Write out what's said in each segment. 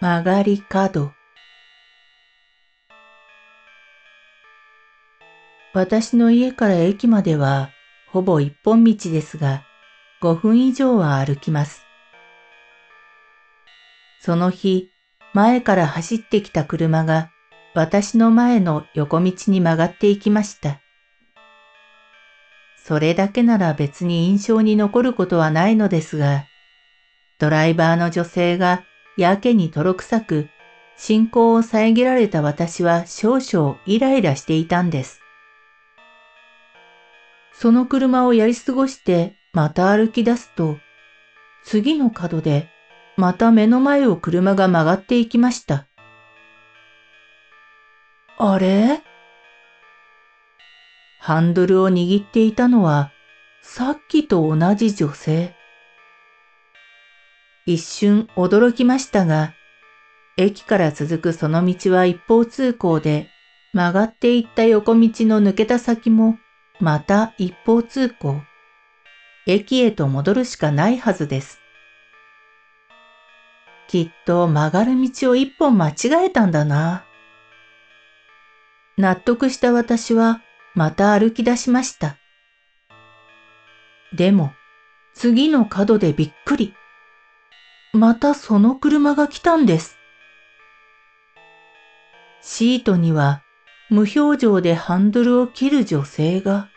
曲がり角。私の家から駅まではほぼ一本道ですが、5分以上は歩きます。その日、前から走ってきた車が私の前の横道に曲がっていきました。それだけなら別に印象に残ることはないのですが、ドライバーの女性がやけに泥臭く、進行を遮られた私は少々イライラしていたんです。その車をやり過ごしてまた歩き出すと、次の角でまた目の前を車が曲がっていきました。あれ？ハンドルを握っていたのはさっきと同じ女性。一瞬驚きましたが、駅から続くその道は一方通行で、曲がっていった横道の抜けた先も、また一方通行。駅へと戻るしかないはずです。きっと曲がる道を一本間違えたんだな。納得した私は、また歩き出しました。でも、次の角でびっくり。またその車が来たんです。シートには無表情でハンドルを切る女性が。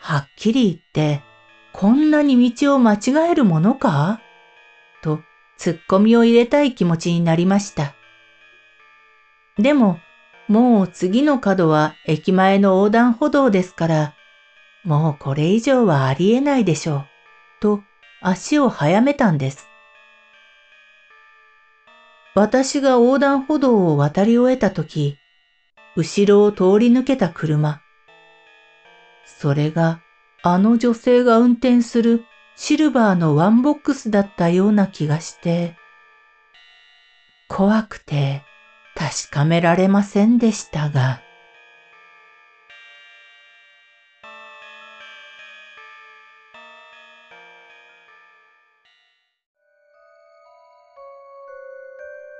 はっきり言って、こんなに道を間違えるものか？とツッコミを入れたい気持ちになりました。でも、もう次の角は駅前の横断歩道ですから、もうこれ以上はありえないでしょう。と足を早めたんです。私が横断歩道を渡り終えたとき、後ろを通り抜けた車。それがあの女性が運転するシルバーのワンボックスだったような気がして、怖くて確かめられませんでしたが。